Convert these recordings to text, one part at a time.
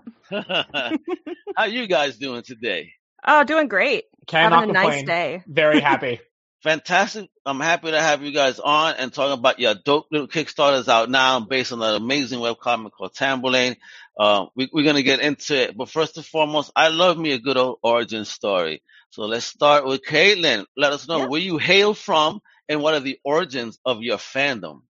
How you guys doing today? Oh, doing great. Having a nice day. Very happy. Fantastic. I'm happy to have you guys on and talking about your dope little Kickstarters out now based on an amazing webcomic called Tamberlane. We're going to get into it. But first and foremost, I love me a good old origin story. So let's start with Caitlin. Let us know where you hail from and what are the origins of your fandom.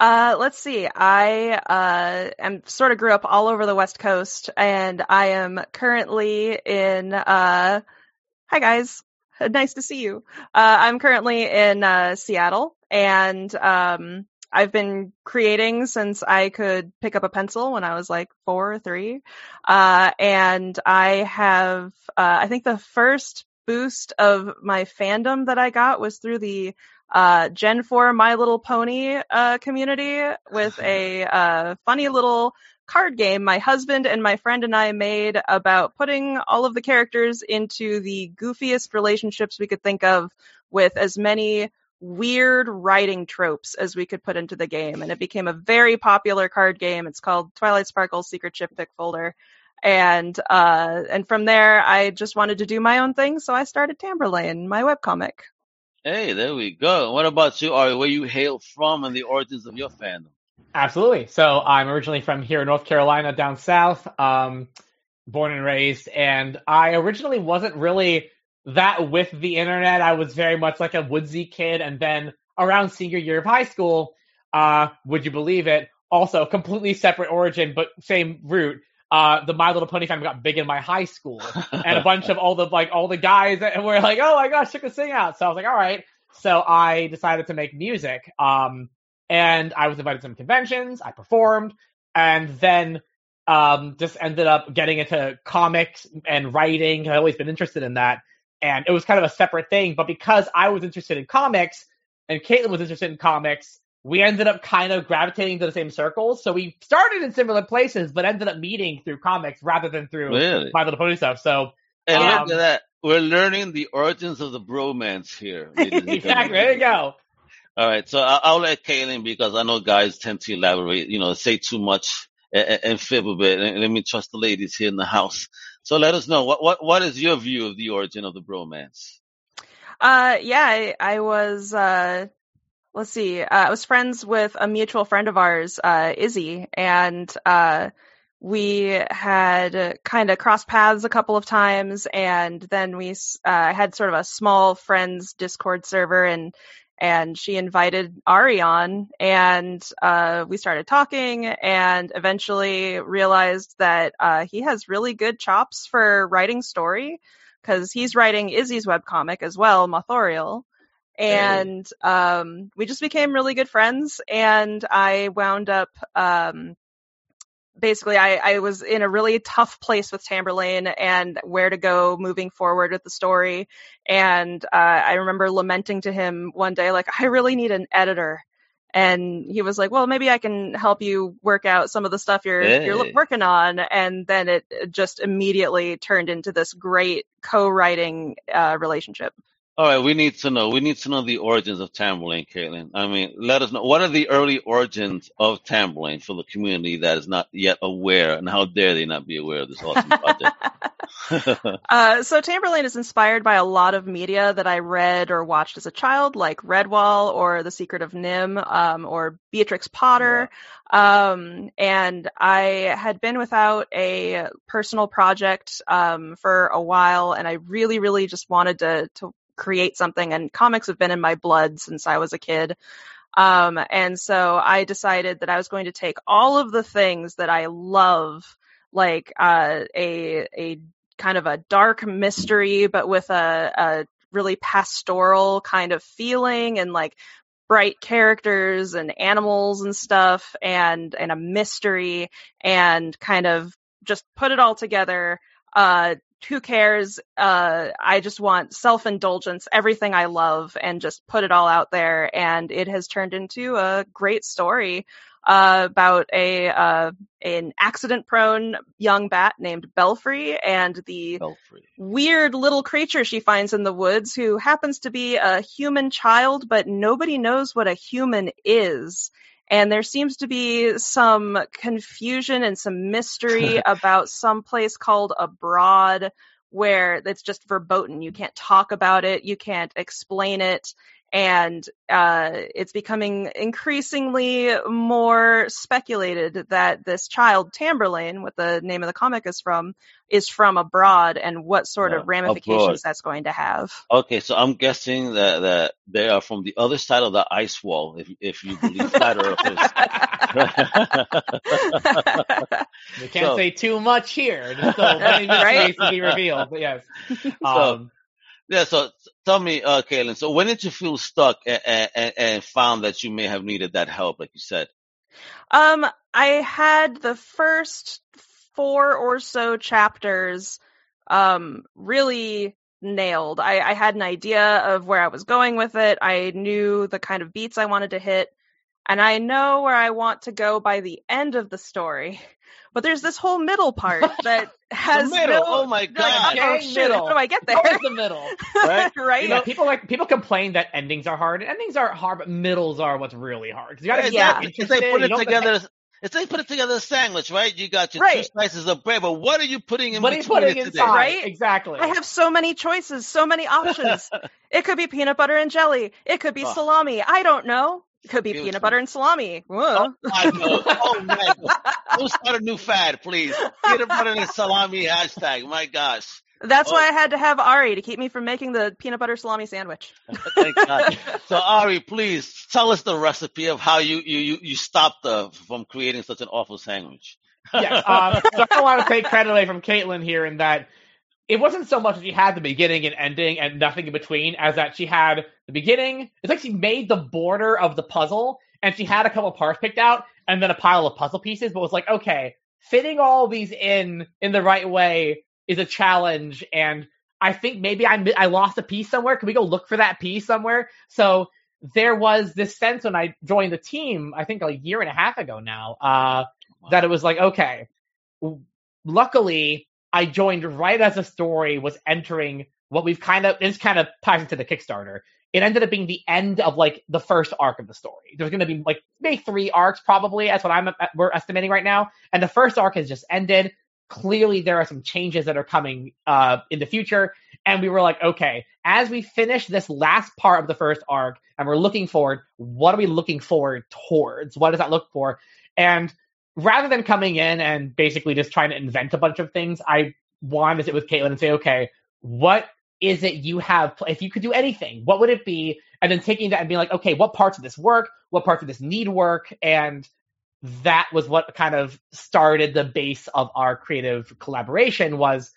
Let's see. I am sort of grew up all over the West Coast, and I am currently in, hi guys, nice to see you. I'm currently in Seattle, and I've been creating since I could pick up a pencil when I was like 4 or 3. And I have, I think the first boost of my fandom that I got was through the Gen 4 My Little Pony community with a funny little card game my husband and my friend and I made about putting all of the characters into the goofiest relationships we could think of with as many weird writing tropes as we could put into the game. And it became a very popular card game. It's called Twilight Sparkle Secret Chip Pick Folder. And from there, I just wanted to do my own thing. So I started Tamberlane, my webcomic. Hey, there we go. What about you, Ari? Where you hail from and the origins of your fandom? Absolutely. So I'm originally from here in North Carolina, down south, born and raised. And I originally wasn't really that with the internet. I was very much like a woodsy kid. And then around senior year of high school, would you believe it? Also, completely separate origin, but same root. The My Little Pony fandom got big in my high school, and a bunch of all the guys that were like, oh my gosh, check this thing out. So I was like, all right. So I decided to make music, and I was invited to some conventions. I performed, and then just ended up getting into comics and writing. I've always been interested in that, and it was kind of a separate thing. But because I was interested in comics, and Caitlin was interested in comics, we ended up kind of gravitating to the same circles. So we started in similar places, but ended up meeting through comics rather than through My Little Pony stuff. So, and look at that. We're learning the origins of the bromance here. Exactly. There you go. All right. So I'll let Caitlin, because I know guys tend to elaborate, say too much and fib a bit. And let me trust the ladies here in the house. So let us know, what is your view of the origin of the bromance? I was... Let's see. I was friends with a mutual friend of ours, Izzy, and we had kind of crossed paths a couple of times, and then we had sort of a small friends Discord server, and she invited Ari on, and we started talking, and eventually realized that he has really good chops for writing story, because he's writing Izzy's webcomic as well, Mothorial. And we just became really good friends, and I wound up basically I was in a really tough place with Tamberlane and where to go moving forward with the story. And I remember lamenting to him one day, like, I really need an editor. And he was like, well, maybe I can help you work out some of the stuff you're working on. And then it just immediately turned into this great co-writing relationship. All right, we need to know the origins of Tamberlane, Caitlin. I mean, let us know, what are the early origins of Tamberlane for the community that is not yet aware, and how dare they not be aware of this awesome project? So Tamberlane is inspired by a lot of media that I read or watched as a child, like Redwall or The Secret of NIMH, or Beatrix Potter. Yeah. And I had been without a personal project for a while, and I really, really just wanted to create something, and comics have been in my blood since I was a kid. And so I decided that I was going to take all of the things that I love, like a kind of a dark mystery, but with a really pastoral kind of feeling, and like bright characters and animals and stuff, and a mystery, and kind of just put it all together. Who cares? I just want self-indulgence, everything I love, and just put it all out there. And it has turned into a great story about an accident-prone young bat named Belfry, and the weird little creature she finds in the woods, who happens to be a human child, but nobody knows what a human is. And there seems to be some confusion and some mystery about some place called Abroad, where it's just verboten. You can't talk about it. You can't explain it. And it's becoming increasingly more speculated that this child, Tamberlane, what the name of the comic is from abroad, and what sort of ramifications abroad. That's going to have. Okay, so I'm guessing that they are from the other side of the ice wall, if you believe that. You can't say too much here. Just so many mysteries to be revealed, but yes. So tell me, Caytlin, so when did you feel stuck and found that you may have needed that help, like you said? I had the first 4 or so chapters really nailed. I had an idea of where I was going with it. I knew the kind of beats I wanted to hit. And I know where I want to go by the end of the story. But there's this whole middle part that has oh my God. Like, oh, shit, how do I get there? Always the middle. Right? Right? You know, people complain that endings are hard. And endings aren't hard, but middles are what's really hard. You gotta It's like putting together a sandwich, right? You got your 2 slices of bread, but what are you putting in between it today? Right? Exactly. I have so many choices, so many options. It could be peanut butter and jelly. It could be salami. I don't know. Could be peanut butter and salami. Whoa. Oh, my God. We'll start a new fad, please. Peanut butter and salami hashtag. My gosh. That's why I had to have Ari to keep me from making the peanut butter salami sandwich. Thank God. So, Ari, please tell us the recipe of how you stopped from creating such an awful sandwich. Yes. So I don't want to take credit away from Caytlin here in that it wasn't so much that she had the beginning and ending and nothing in between as that she had the beginning. It's like she made the border of the puzzle, and she had a couple parts picked out and then a pile of puzzle pieces, but was like, okay, fitting all these in the right way is a challenge, and I think maybe I lost a piece somewhere. Can we go look for that piece somewhere? So there was this sense when I joined the team, I think a year and a half ago now, that it was like, okay, luckily I joined right as the story was entering what we've kind of ties into the Kickstarter. It ended up being the end of like the first arc of the story. There's going to be like maybe 3 arcs probably. That's what we're estimating right now. And the first arc has just ended. Clearly there are some changes that are coming in the future. And we were like, okay, as we finish this last part of the first arc and we're looking forward, what are we looking forward towards? What does that look for? And rather than coming in and basically just trying to invent a bunch of things, I wanted to sit with Caytlin and say, okay, what is it you have, if you could do anything, what would it be? And then taking that and being like, okay, what parts of this work? What parts of this need work? And that was what kind of started the base of our creative collaboration, was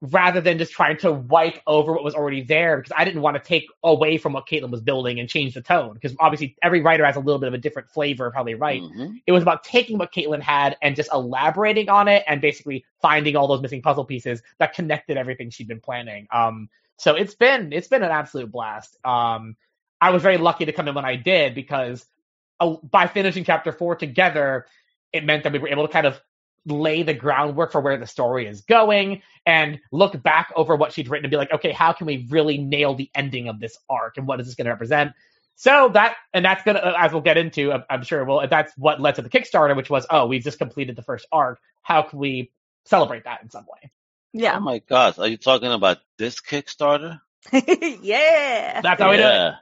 rather than just trying to wipe over what was already there, because I didn't want to take away from what Caytlin was building and change the tone, because obviously every writer has a little bit of a different flavor of how they write. Mm-hmm. It was about taking what Caytlin had and just elaborating on it and basically finding all those missing puzzle pieces that connected everything she'd been planning. So it's been an absolute blast. I was very lucky to come in when I did, because by finishing chapter 4 together, it meant that we were able to kind of lay the groundwork for where the story is going and look back over what she'd written and be like, okay, how can we really nail the ending of this arc and what is this going to represent? So that's going to, as we'll get into, I'm sure, well, that's what led to the Kickstarter, which was, we've just completed the first arc. How can we celebrate that in some way? Yeah. Oh my gosh. Are you talking about this Kickstarter? Yeah. That's how we do it.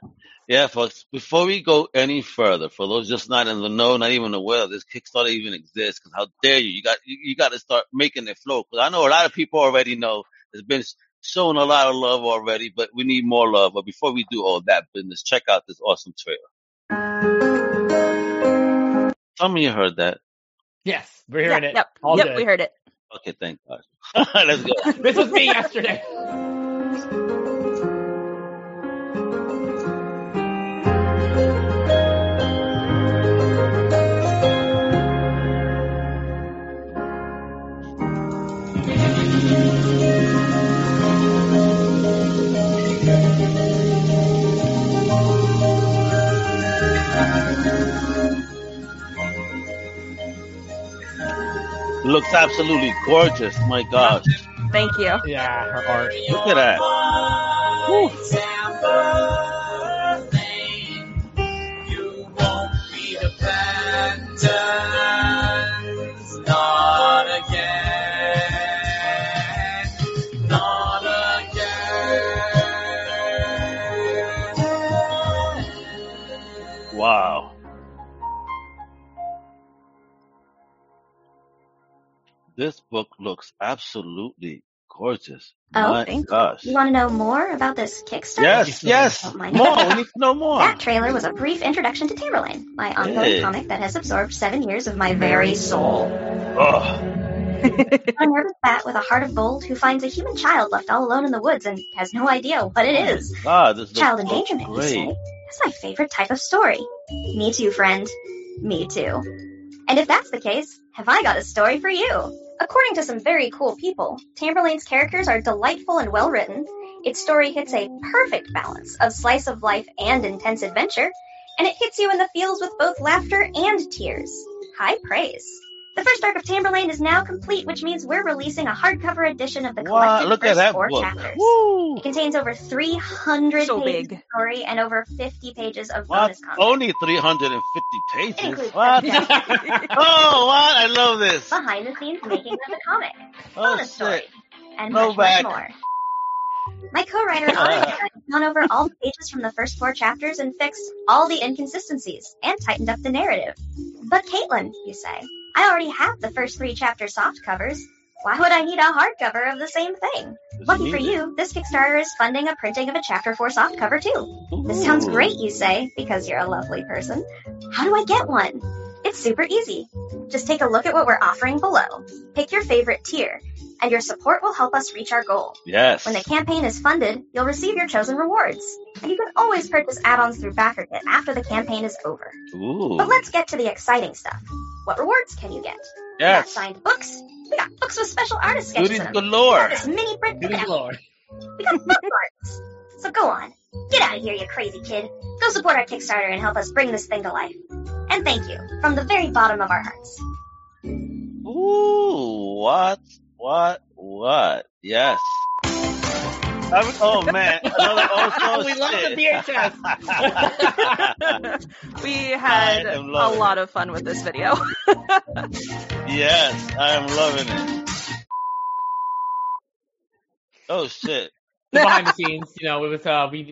Yeah, folks, before we go any further, for those just not in the know, not even aware that this Kickstarter even exists, because how dare you? You got to start making it flow, because I know a lot of people already know. There's been shown a lot of love already, but we need more love. But before we do all that business, check out this awesome trailer. Tell me you heard that. Yes, we're hearing it. Yep, we heard it. Okay, thank God. Let's go. This was me yesterday. Looks absolutely gorgeous, my gosh. Thank you. Yeah, her art. Look at that. Woo. Wow. This book looks absolutely gorgeous. Oh, my gosh. You want to know more about this Kickstarter? Yes. Oh, more. We need to know more. That trailer was a brief introduction to Tamberlane, my ongoing comic that has absorbed 7 years of my very soul. A nervous bat with a heart of gold who finds a human child left all alone in the woods and has no idea what it is. Ah, this child endangerment, you say? That's my favorite type of story. Me too, friend. Me too. And if that's the case, have I got a story for you? According to some very cool people, Tamberlane's characters are delightful and well-written, its story hits a perfect balance of slice of life and intense adventure, and it hits you in the feels with both laughter and tears. High praise. The first arc of Tamberlane is now complete, which means we're releasing a hardcover edition of the collected first 4 chapters. Woo. It contains over 300 pages of story and over 50 pages of bonus content. Only 350 pages? What? I love this. Behind the scenes making of the comic. Bonus story. And much more. My co-writer has gone over all the pages from the first 4 chapters and fixed all the inconsistencies and tightened up the narrative. But Caitlin, you say, I already have the first 3 chapter soft covers. Why would I need a hardcover of the same thing? Lucky for you, this Kickstarter is funding a printing of a chapter 4 softcover too. Ooh. This sounds great, you say, because you're a lovely person. How do I get one? It's super easy. Just take a look at what we're offering below. Pick your favorite tier, and your support will help us reach our goal. Yes. When the campaign is funded, you'll receive your chosen rewards. And you can always purchase add-ons through Backer.net after the campaign is over. Ooh. But let's get to the exciting stuff. What rewards can you get? Yes. We got signed books. We got books with special artist sketches in them. Galore. We got this mini print. We got bookmarks. So go on. Get out of here, you crazy kid. Go support our Kickstarter and help us bring this thing to life. And thank you from the very bottom of our hearts. Ooh, what? Yes. Man. We love the VHS. We had a lot of fun with this video. Yes, I'm loving it. Oh, shit. Behind the scenes, it was,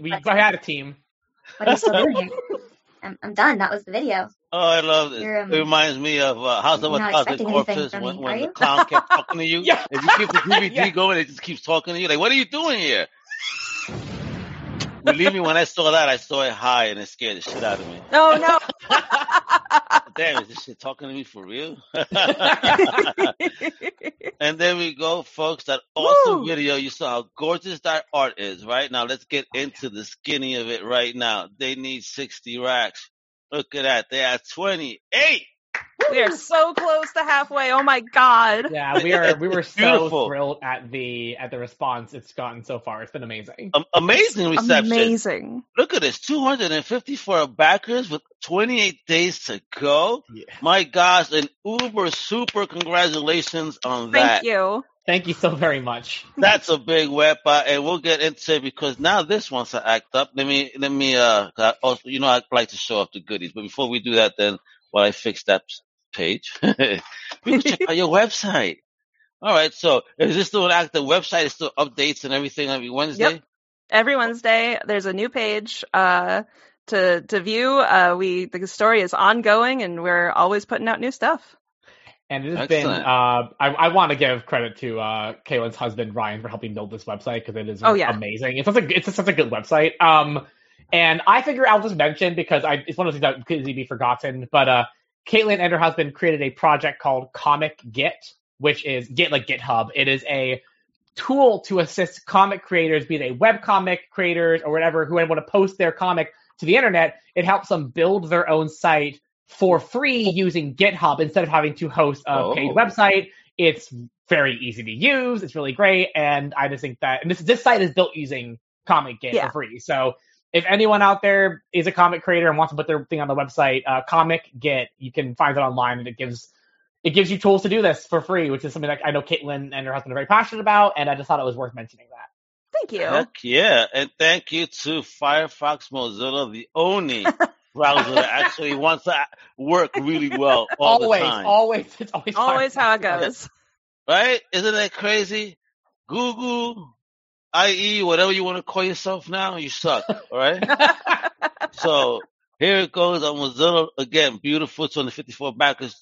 we had a team. What are you still doing here? I'm done. That was the video. Oh, I love it. It reminds me of House of 1,000 Corpses when the clown kept talking to you. Yeah. If you keep the DVD going, it just keeps talking to you. Like, what are you doing here? Believe me, when I saw that, I saw it high and it scared the shit out of me. Oh, no. Damn, is this shit talking to me for real? And there we go, folks. That awesome video. You saw how gorgeous that art is, right? Now let's get into the skinny of it right now. They need 60 racks. Look at that. They are 28. We are so close to halfway. Oh my God. Yeah, we were so thrilled at the response it's gotten so far. It's been amazing. Amazing reception. Amazing. Look at this. 254 backers with 28 days to go. Yeah. My gosh, and uber super congratulations on that. Thank you. Thank you so very much. That's a big wepa, and we'll get into it because now this wants to act up. Let me I like to show off the goodies, but before we do that then while I fix that page, we can check out your website. All right, so is this still an active website? It's still updates and everything every Wednesday? Yep. Every Wednesday, there's a new page to view. The story is ongoing, and we're always putting out new stuff. And it has Excellent. Been, I want to give credit to Caitlin's husband, Ryan, for helping build this website, because it is amazing. It's such a good website. And I figure I'll just mention, because it's one of those things that could easily be forgotten, but Caitlin and her husband created a project called Comic Git, which is Git like GitHub. It is a tool to assist comic creators, be they web comic creators or whatever, who want to post their comic to the internet. It helps them build their own site for free using GitHub instead of having to host a paid website. It's very easy to use. It's really great. And I just think that, and this site is built using Comic Git for free. So if anyone out there is a comic creator and wants to put their thing on the website, Comic Git, you can find it online, and it gives you tools to do this for free, which is something that I know Caitlin and her husband are very passionate about, and I just thought it was worth mentioning that. Thank you. Heck yeah, and thank you to Firefox, Mozilla, the only browser that actually wants to work really well the time. Always how it goes. Right? Isn't that crazy? Google, IE, whatever you want to call yourself now, you suck, all right? So here it goes on Mozilla. Again, beautiful 254 backers,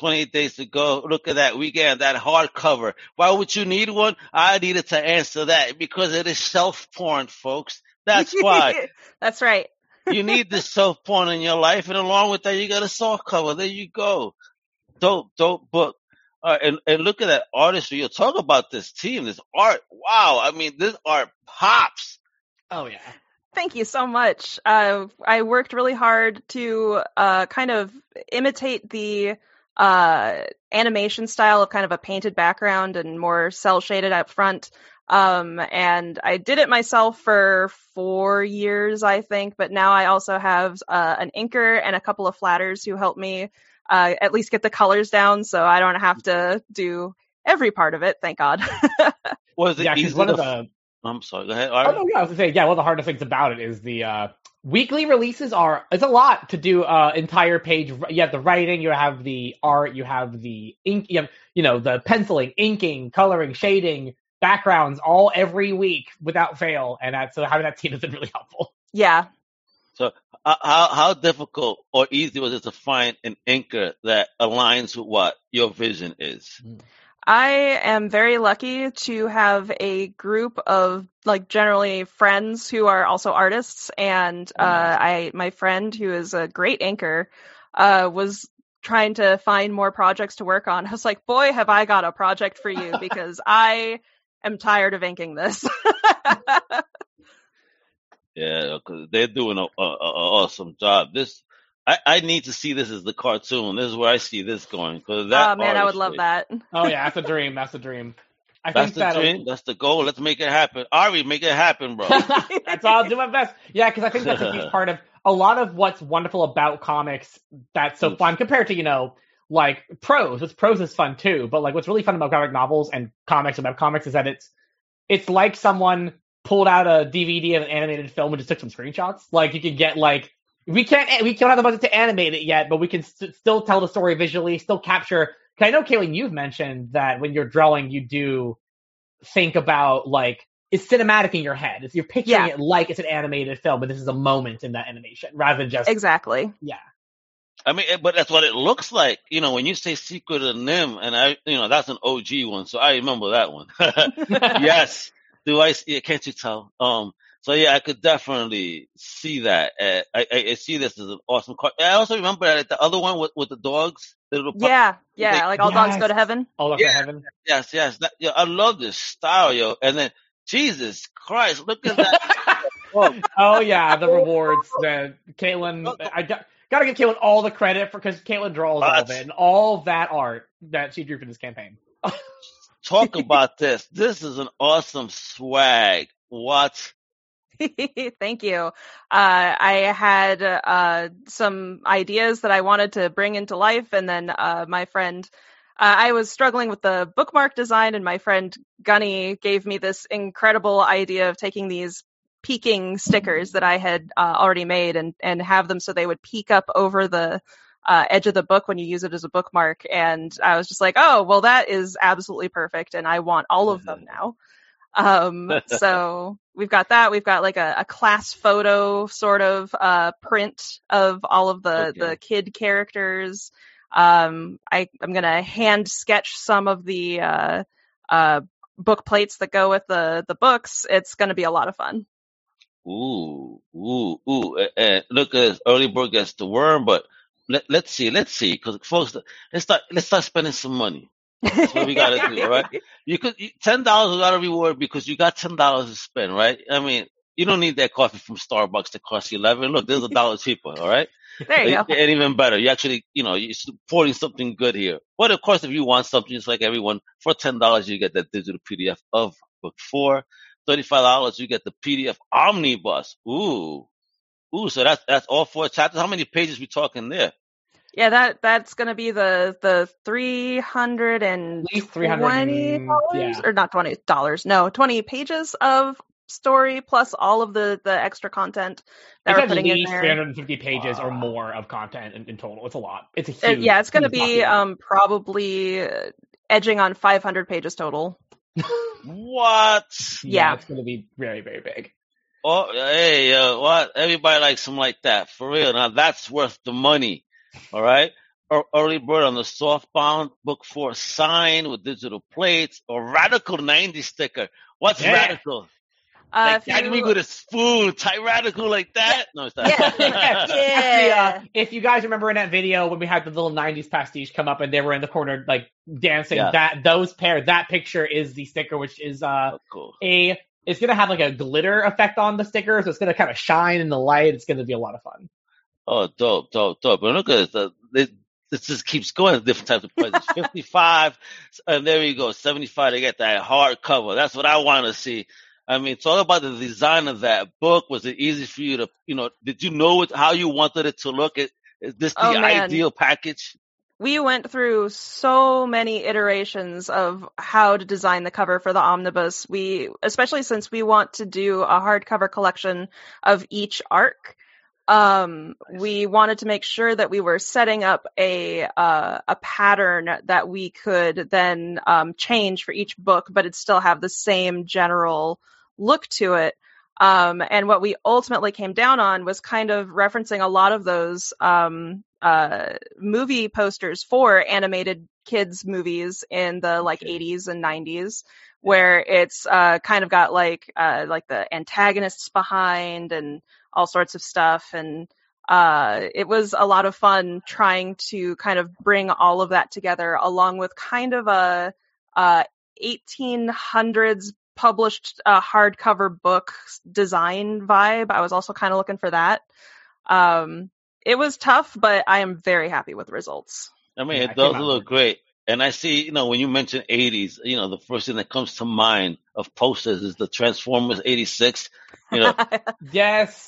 28 days to go. Look at that weekend, that hardcover. Why would you need one? I needed to answer that because it is self-porn, folks. That's why. That's right. You need this self-porn in your life, and along with that, you got a soft cover. There you go. Dope book. All right, and look at that artistry. You'll talk about this team, this art. Wow. I mean, this art pops. Oh, yeah. Thank you so much. I worked really hard to kind of imitate the animation style of kind of a painted background and more cell shaded up front, and I did it myself for 4 years, I think, but now I also have an inker and a couple of flatters who help me at least get the colors down, so I don't have to do every part of it, thank God. Was it easy? I'm sorry, go ahead. I was gonna say, one of the hardest things about it is the weekly releases it's a lot to do, entire page. You have the writing, you have the art, you have the ink, the penciling, inking, coloring, shading, backgrounds, all every week without fail. And so having that team has been really helpful. Yeah. So how difficult or easy was it to find an inker that aligns with what your vision is? I am very lucky to have a group of, like, generally friends who are also artists, and my friend, who is a great anchor, was trying to find more projects to work on. I was like, boy, have I got a project for you, because I am tired of inking this. Yeah, because they're doing an awesome job. I need to see this as the cartoon. This is where I see this going. Cause that I would love that. Oh, yeah, that's a dream. That's a dream. Dream. That's the goal. Let's make it happen. Ari, make it happen, bro. That's all. I'll do my best. Yeah, because I think that's a huge part of a lot of what's wonderful about comics that's so fun compared to, like prose. Prose is fun, too. But, like, what's really fun about graphic novels and comics and webcomics is that it's like someone pulled out a DVD of an animated film and just took some screenshots. Like, you could get, like, We don't have the budget to animate it yet, but we can still tell the story visually, still capture. Because I know, Caitlin, you've mentioned that when you're drawing, you do think about, like, it's cinematic in your head. You're picturing it like it's an animated film, but this is a moment in that animation rather than just... Exactly. Yeah. I mean, but that's what it looks like. When you say Secret of NIMH, and that's an OG one, so I remember that one. Yes. Can't you tell? So yeah, I could definitely see that. I see this as an awesome card. I also remember that the other one with the dogs. All dogs go to heaven. All dogs go to heaven. Yes. I love this style, yo. And then Jesus Christ, look at that. Oh yeah, the rewards. Caitlin, I gotta give Caitlin all the credit because Caitlin draws all of it and all that art that she drew for this campaign. Talk about this. This is an awesome swag. What? Thank you. I had some ideas that I wanted to bring into life, and then my friend, I was struggling with the bookmark design, and my friend Gunny gave me this incredible idea of taking these peaking stickers that I had already made and have them so they would peak up over the edge of the book when you use it as a bookmark. And I was just like, oh, well, that is absolutely perfect, and I want all of them now. So we've got that. We've got like a class photo sort of print of all of the kid characters. I'm going to hand sketch some of the book plates that go with the books. It's going to be a lot of fun. Ooh. And look, as early bird gets the worm, but let's see. Because, folks, let's start spending some money. That's what we got to do, all right? You could, $10 without a reward because you got $10 to spend, right? I mean, you don't need that coffee from Starbucks that costs you $11. Look, there's $1 cheaper, all right? There you go. And even better. You actually, you're supporting something good here. But of course, if you want something, just like everyone, for $10, you get that digital PDF of book 4. $35, you get the PDF omnibus. Ooh. So that's all 4 chapters. How many pages we talking there? Yeah, that's going to be the $320 or not $20. No, 20 pages of story plus all of the extra content that we're putting in there. 350 pages or more of content in total. It's a lot. It's a huge. It's going to be probably edging on 500 pages total. What? Yeah, it's going to be very, very big. Oh, hey, what? Everybody likes something like that for real. Now that's worth the money. All right. Early bird on the softbound book 4 signed with digital plates or radical 90 sticker. What's radical? That we go to food, tyrannical like that. No, it's not. Actually, if you guys remember in that video when we had the little 90s pastiche come up and they were in the corner like dancing, that picture is the sticker, which is cool. It's gonna have like a glitter effect on the sticker, so it's gonna kind of shine in the light. It's gonna be a lot of fun. Oh, dope! And look at this. It just keeps going. Different types of prices. 55, and there you go. 75 to get that hardcover. That's what I want to see. I mean, it's all about the design of that book. Was it easy for you to, did you know how you wanted it to look? Is this the ideal package? We went through so many iterations of how to design the cover for the omnibus. We, especially since we want to do a hardcover collection of each arc, we wanted to make sure that we were setting up a pattern that we could then change for each book, but it still have the same general look to it. And what we ultimately came down on was kind of referencing a lot of those movie posters for animated kids movies in the 80s and 90s, where it's kind of got like the antagonists behind and all sorts of stuff. And it was a lot of fun trying to kind of bring all of that together, along with kind of a 1800s published hardcover book design vibe. I was also kind of looking for that. It was tough, but I am very happy with the results. I mean, it does look great. And I see, when you mention 80s, the first thing that comes to mind of posters is the Transformers 86. Yes.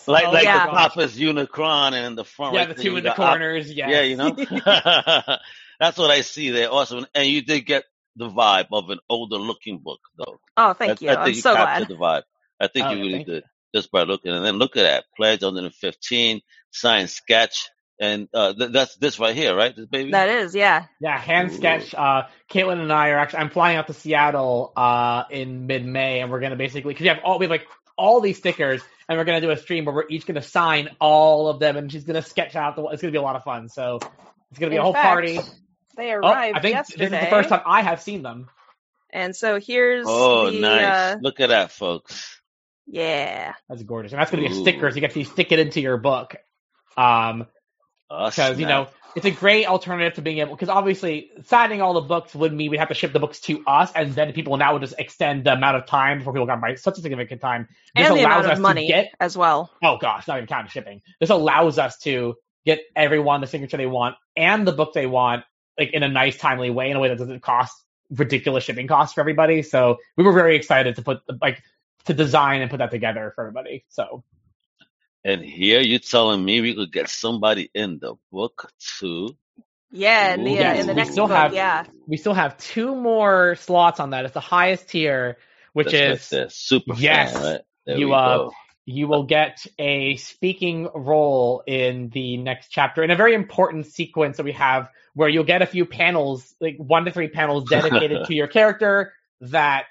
The Papa's Unicron and the front. Yeah, right, the two in the corners. Yes. Yeah, That's what I see there. Awesome. And you did get the vibe of an older looking book, though. Oh, thank you. I think I'm so glad. The vibe. I think you really did, just by looking. And then look at that. Pledge 115, signed sketch. And that's this right here, right? This baby? That is, yeah. Yeah, hand sketch. Caitlin and I I'm flying out to Seattle in mid-May, and we're going to basically, because we have all these stickers, and we're going to do a stream where we're each going to sign all of them, and she's going to sketch out it's going to be a lot of fun. So it's going to be a whole party. They arrived yesterday. I think this is the first time I have seen them. And so here's nice. Look at that, folks. Yeah. That's gorgeous. And that's going to be a sticker, so you get to stick it into your book. Because, it's a great alternative to being able, because obviously signing all the books would mean we'd have to ship the books to us, and then people now would just extend the amount of time before people got by such a significant time. This and the allows amount us of money to get, as well. Oh, gosh, not even counting shipping. This allows us to get everyone the signature they want and the book they want, like, in a nice, timely way, in a way that doesn't cost ridiculous shipping costs for everybody. So we were very excited to design and put that together for everybody, so... And here you're telling me we could get somebody in the book too. Yeah, in the next book. We still have 2 more slots on that. It's the highest tier, which is right super. Yes, fan, right? You will get a speaking role in the next chapter in a very important sequence that we have, where you'll get a few panels, like 1 to 3 panels dedicated to your character that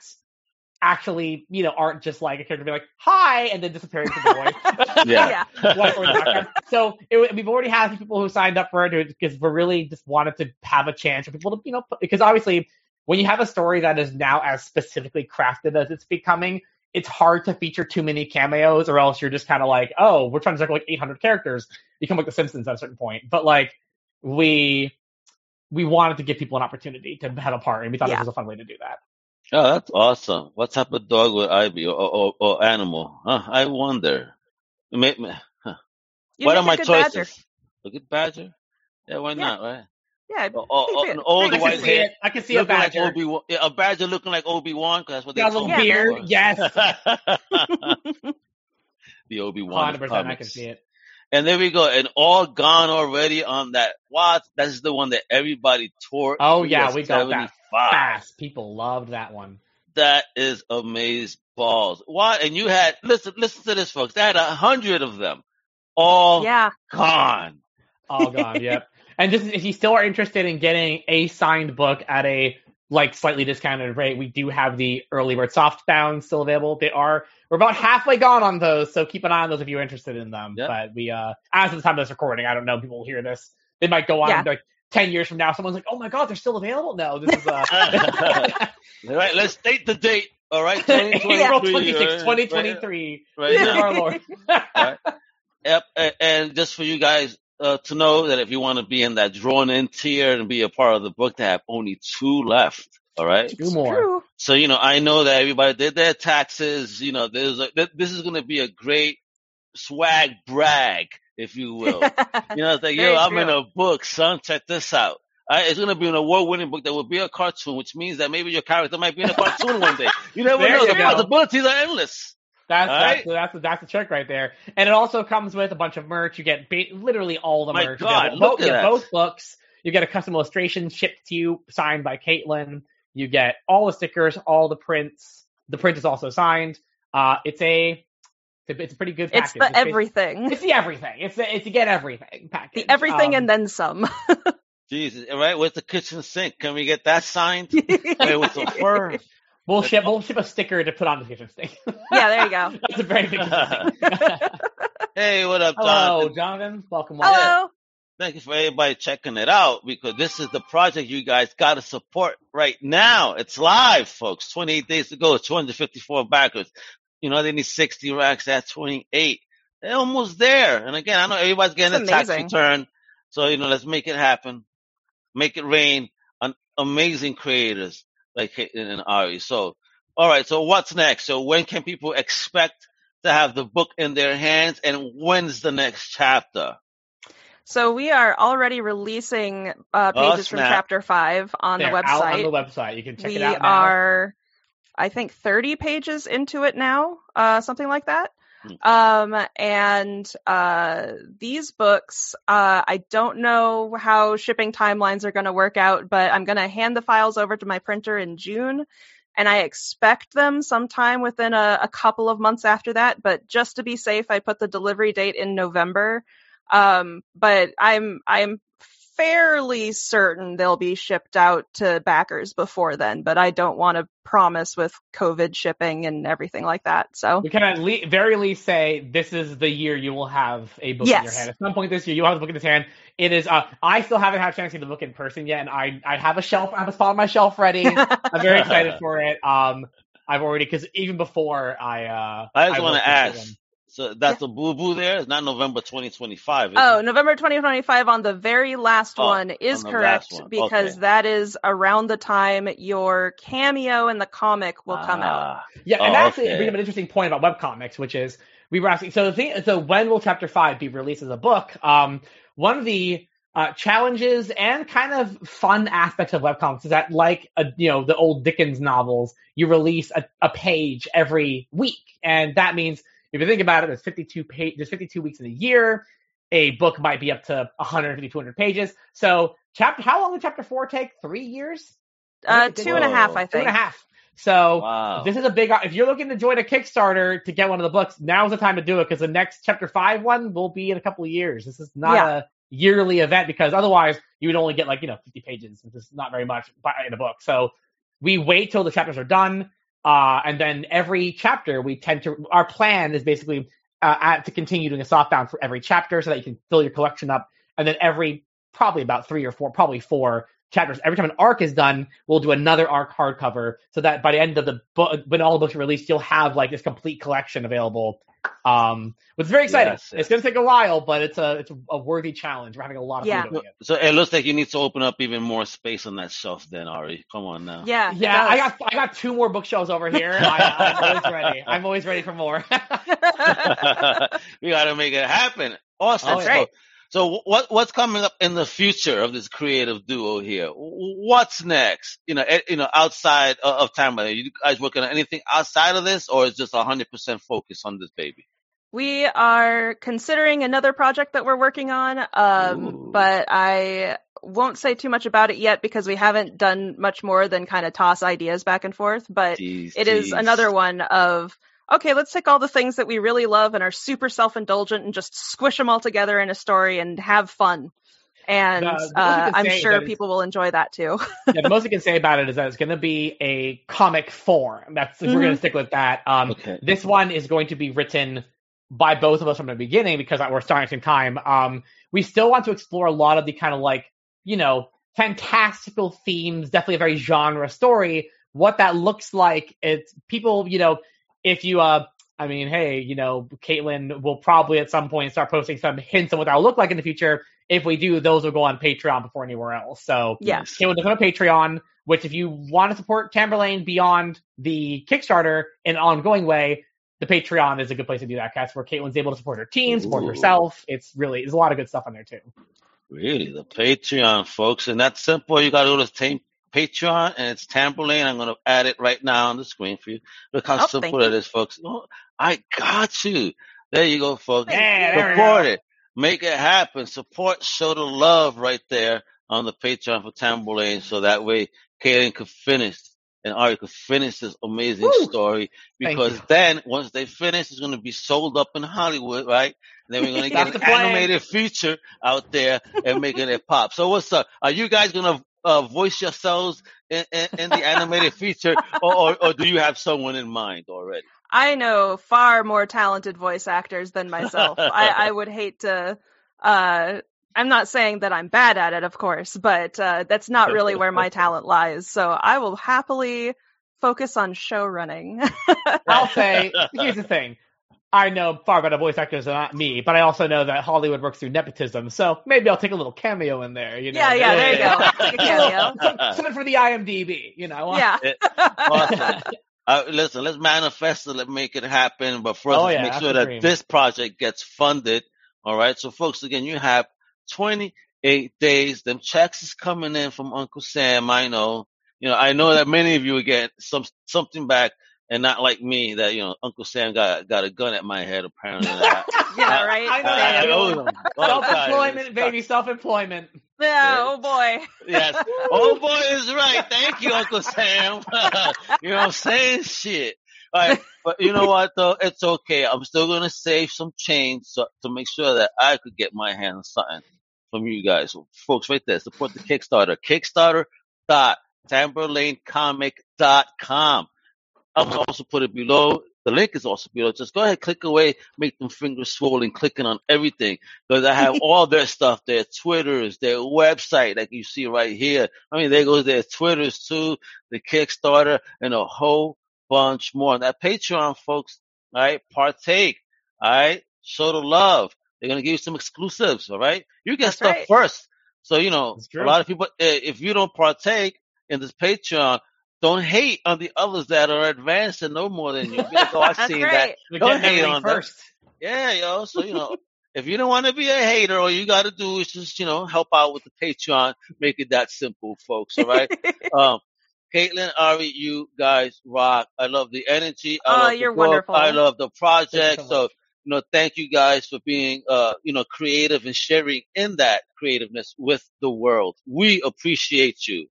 actually, you know, aren't just like a character being like, hi, and then disappearing from the voice. So we've already had people who signed up for it because we really just wanted to have a chance for people to, you know, because obviously when you have a story that is now as specifically crafted as it's becoming, it's hard to feature too many cameos or else you're just kind of like, oh, we're trying to circle like 800 characters. You become like The Simpsons at a certain point. But like we wanted to give people an opportunity to have a part, and we thought it was a fun way to do that. Oh, that's awesome. What type of dog would I be? Or animal? Huh, I wonder. What are my choices? Badger. A good badger? Yeah, why not, right? Yeah. An old white head. I can see a badger. Like Obi-Wan. Yeah, a badger looking like Obi-Wan, because that's what they call him. Got a little beard, yes. The Obi-Wan. 100%, I can see it. And there we go. And all gone already on that. What? That's the one that everybody tore. Oh, yeah. We got that fast. People loved that one. That is amazing balls. What? And you had, listen to this, folks. They had 100 of them. All gone. All gone, yep. And just if you still are interested in getting a signed book at a like slightly discounted rate, we do have the early bird softbound still available. We're about halfway gone on those, so keep an eye on those if you're interested in them. Yep. But we, as of the time of this recording, I don't know, people will hear this. They might go on like 10 years from now. Someone's like, oh my God, they're still available? No, this is... All right, let's state the date. All right, 2023. April 26, 2023. Right. Our Lord. Right. Yep. And just for you guys to know that if you want to be in that drawn-in tier and be a part of the book, they have only 2 left. All right. 2 more. So, you know, I know that everybody did their taxes. You know, this is going to be a great swag brag, if you will. You know, it's like, yo, I'm in a book, son. Check this out. All right, it's going to be an award-winning book that will be a cartoon, which means that maybe your character might be in a cartoon one day. You never know. The possibilities are endless. That's the trick right there. And it also comes with a bunch of merch. You get literally all the merch. My God, look at that. Both books. You get a custom illustration shipped to you, signed by Caitlin. You get all the stickers, all the prints. The print is also signed. It's a pretty good package. It's everything. It's the everything. It's to get everything package. The everything and then some. Jesus, right? With the kitchen sink, can we get that signed? Right, with the fur. We'll ship a sticker to put on the kitchen sink. Yeah, there you go. That's a very big thing. Hey, what up, Jonathan? Hello, Jonathan. Welcome on. Hello. Thank you for everybody checking it out, because this is the project you guys got to support right now. It's live, folks. 28 days to go, 254 backers. You know, they need 60 racks at 28. They're almost there. And again, I know everybody's getting a tax return. So, you know, let's make it happen. Make it rain on amazing creators like Caitlin and Ari. So, all right. So what's next? So when can people expect to have the book in their hands, and when's the next chapter? So we are already releasing pages from Chapter 5 on the website. Out on the website. You can check it out now. We are, I think, 30 pages into it now, something like that. Mm-hmm. And these books, I don't know how shipping timelines are going to work out, but I'm going to hand the files over to my printer in June. And I expect them sometime within a couple of months after that. But just to be safe, I put the delivery date in November. But I'm fairly certain they'll be shipped out to backers before then, but I don't want to promise with COVID shipping and everything like that. So we can at very least say this is the year you will have a book in your hand. At some point this year, you'll have the book in this hand. It is, I still haven't had a chance to see the book in person yet. And I have a shelf. I have a spot on my shelf ready. I'm very excited for it. I've already, cause even before I just want to ask. So that's a boo-boo there? It's not November 2025, is it? November 2025 on the very last one is correct, because that is around the time your cameo in the comic will come out. Yeah, and actually it brings up an interesting point about webcomics, which is, we were asking, so when will Chapter 5 be released as a book? One of the challenges and kind of fun aspects of webcomics is that, like, the old Dickens novels, you release a page every week, and that means... If you think about it, there's 52 weeks in a year. A book might be up to 150, 200 pages. So how long did Chapter 4 take? 3 years? 2.5, I think. 2.5. So this is a big... If you're looking to join a Kickstarter to get one of the books, now's the time to do it, because the next Chapter 5 one will be in a couple of years. This is not a yearly event, because otherwise you would only get 50 pages, which is not very much in a book. So we wait till the chapters are done. And then every chapter we tend to, our plan is basically to continue doing a softbound for every chapter so that you can fill your collection up. And then every, probably about four chapters, every time an arc is done, we'll do another arc hardcover so that by the end of the book, when all the books are released, you'll have like this complete collection available. It's very exciting. Yes. It's going to take a while, but it's a worthy challenge. We're having a lot of fun doing it. So it looks like you need to open up even more space on that shelf then, Ari. Come on now. Yeah. I got two more bookshelves over here. I'm always ready. I'm always ready for more. We got to make it happen. Awesome. Right. So what's coming up in the future of this creative duo here? What's next? Outside of Tamberlane, are you guys working on anything outside of this, or is just 100% focus on this baby? We are considering another project that we're working on, but I won't say too much about it yet because we haven't done much more than kind of toss ideas back and forth. But it is another one of, okay, let's take all the things that we really love and are super self-indulgent and just squish them all together in a story and have fun. And I'm sure people will enjoy that too. The most I can say about it is that it's going to be a comic form. We're going to stick with that. This one is going to be written by both of us from the beginning because we're starting at the same time. We still want to explore a lot of the kind of fantastical themes, definitely a very genre story. What that looks like, it's people, if you, Caitlin will probably at some point start posting some hints on what that'll look like in the future. If we do, those will go on Patreon before anywhere else. So yes. Caitlin does have a Patreon, which if you want to support Tamberlane beyond the Kickstarter in an ongoing way, the Patreon is a good place to do that, Cass, where Caitlin's able to support her team, support herself. There's a lot of good stuff on there, too. Really, the Patreon, folks. And that's simple. You got to go to Patreon, and it's Tamberlane. I'm going to add it right now on the screen for you. Look how simple it is, folks. Oh, I got you. There you go, folks. Yeah, support it. Make it happen. Support, show the love right there on the Patreon for Tamberlane, so that way Caitlin could finish and Ari could finish this amazing story, because then once they finish, it's going to be sold up in Hollywood, right? And then we're going to get an animated feature out there and making it pop. So what's up? Are you guys going to voice yourselves in the animated feature, or do you have someone in mind already? I know far more talented voice actors than myself. I would hate to... I'm not saying that I'm bad at it, of course, but that's not really where my talent lies. So I will happily focus on show running. I'll say, here's the thing. I know far better voice actors than me, but I also know that Hollywood works through nepotism. So maybe I'll take a little cameo in there. Yeah, there you go. Take a cameo. Something for the IMDb, Yeah. Awesome. Listen, let's manifest it, let's make it happen. But first, let's make sure that this project gets funded. All right. So, folks, again, you have 28 days. Them checks is coming in from Uncle Sam. I know that many of you will get something back, and not like me that Uncle Sam got a gun at my head apparently. I owe him. Self-employment, baby, self-employment. Yeah, oh boy. Yes. Oh boy is right. Thank you, Uncle Sam. You know what I'm saying? Shit. All right, but you know what, though? It's okay. I'm still going to save some change to make sure that I could get my hands on something from you guys. So, folks, right there, support the Kickstarter. Kickstarter.tamberlanecomic.com. I'll also put it below. The link is also below. Just go ahead, click away, make them fingers swollen, clicking on everything. Because I have all their stuff, their Twitters, their website, like you see right here. I mean, there goes their Twitters, too, the Kickstarter, and a whole bunch more. On that Patreon, folks, all right, partake, all right, show the love. They're going to give you some exclusives, all right? You get stuff first. So, a lot of people, if you don't partake in this Patreon, don't hate on the others that are advanced and know more than you. I've seen that. Don't hate on first. Yeah, So, if you don't want to be a hater, all you got to do is just, help out with the Patreon. Make it that simple, folks, all right? Caitlin, Ari, you guys rock. I love the energy. Wonderful. I love the project. So, thank you guys for being, creative and sharing in that creativeness with the world. We appreciate you.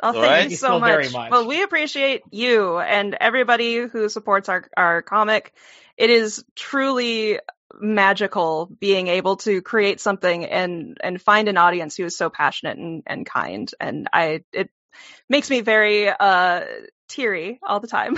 Oh, thank you so much. Well, we appreciate you and everybody who supports our comic. It is truly magical being able to create something and find an audience who is so passionate and kind. And it makes me very teary all the time.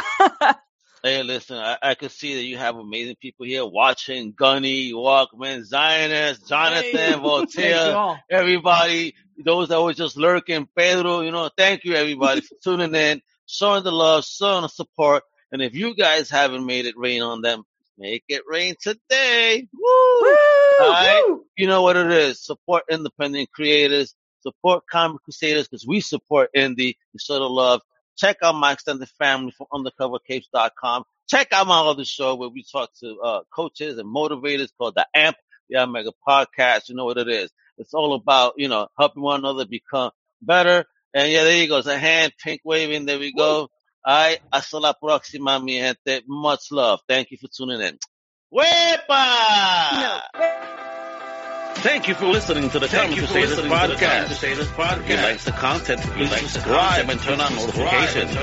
Hey, listen, I could see that you have amazing people here watching. Gunny, Walkman, Zionist, Jonathan, hey. Voltaire, everybody, those that were just lurking, Pedro, you know, thank you, everybody, for tuning in, showing the love, showing the support. And if you guys haven't made it rain on them, make it rain today. Woo! Woo! All right? Woo! You know what it is. Support independent creators. Support Comic Crusaders because we support indie. You show the love. Check out my extended family from undercovercapes.com. Check out my other show where we talk to coaches and motivators called The AMP, the Al Mega podcast. You know what it is. It's all about, you know, helping one another become better. And yeah, there you go. It's a hand, pink waving. There we go. Woo. All right. Hasta la próxima, mi gente. Much love. Thank you for tuning in. Wepa! No. Thank you for listening to the Comic Crusaders podcast. If you like the content, please subscribe and turn on notifications.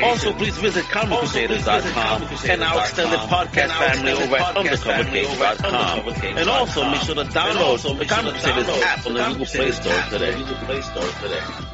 Also, please visit ComicCrusaders.com and our extended podcast family over at UndercoverCapes.com. And also, make sure to download the Comic Crusaders app on the Google Play Store today.